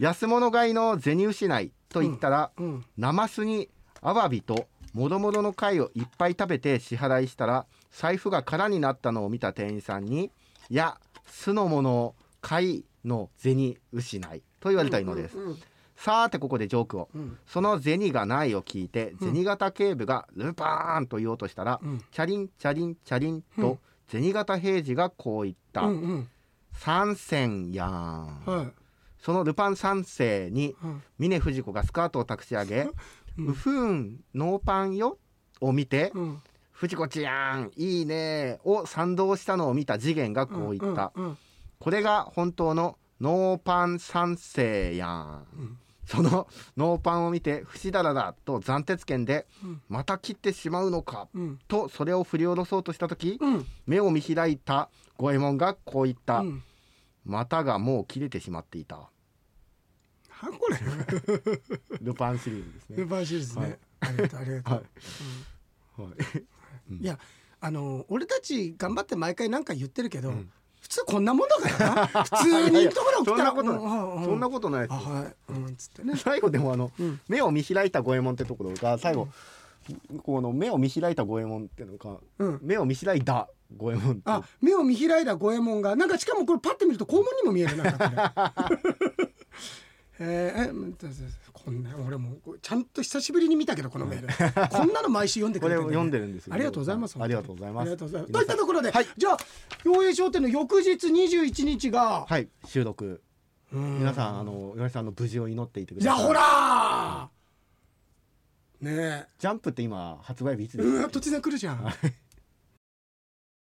安物買いの銭失いと言ったら、うんうん、ナマスにアワビともどもどの貝をいっぱい食べて支払いしたら財布が空になったのを見た店員さんにいや酢の物を貝の銭失いと言われたいのです、うんうんうん、さーてここでジョークを、うん、その銭がないを聞いて銭形警部がルパーンと言おうとしたら、うん、チャリンチャリンチャリンと銭形平次がこう言った、うんうん、三銭やん、はい、そのルパン三世に峰不二子がスカートをたくし上げうん、うふんノーパンよを見て、うん、藤子ちゃんいいねを賛同したのを見た次元がこう言った、うんうんうん、これが本当のノーパン賛成やん、うん、そのノーパンを見てふしだらだと斬鉄剣で、うん、また切ってしまうのか、うん、とそれを振り下ろそうとした時、うん、目を見開いた五右衛門がこう言った、うん、股がもう切れてしまっていた。これルパンシリーズですね。ルパンシリーズね、はい、ありがとうありがとう、はいうんはい、いやあの俺たち頑張って毎回なんか言ってるけど、うん、普通こんなもんだからな普通にところ来たらそんなことない、うん、そんなことないです、はいうんつってね、最後でもあの、うん、目を見開いた五右衛門ってところが最後、うん、この目を見開いた五右衛門ってのか、うん、目を見開いた五右衛門あ目を見開いた五右衛門がなんかしかもこれパッて見ると肛門にも見えるなんかえー、こんな俺もちゃんと久しぶりに見たけどこのメール、うん、こんなの毎週読んでくれて、ね、これ読んでるんですよ。ありがとうございますありがとうございますといったところで、はい、じゃあ陽平商店の翌日にじゅういちにちがはい収録、うん、皆さんあの岩井さんの無事を祈っていてください。いやほらー、うん、ねえジャンプって今発売日いつですか、ね、うわ突然来るじゃん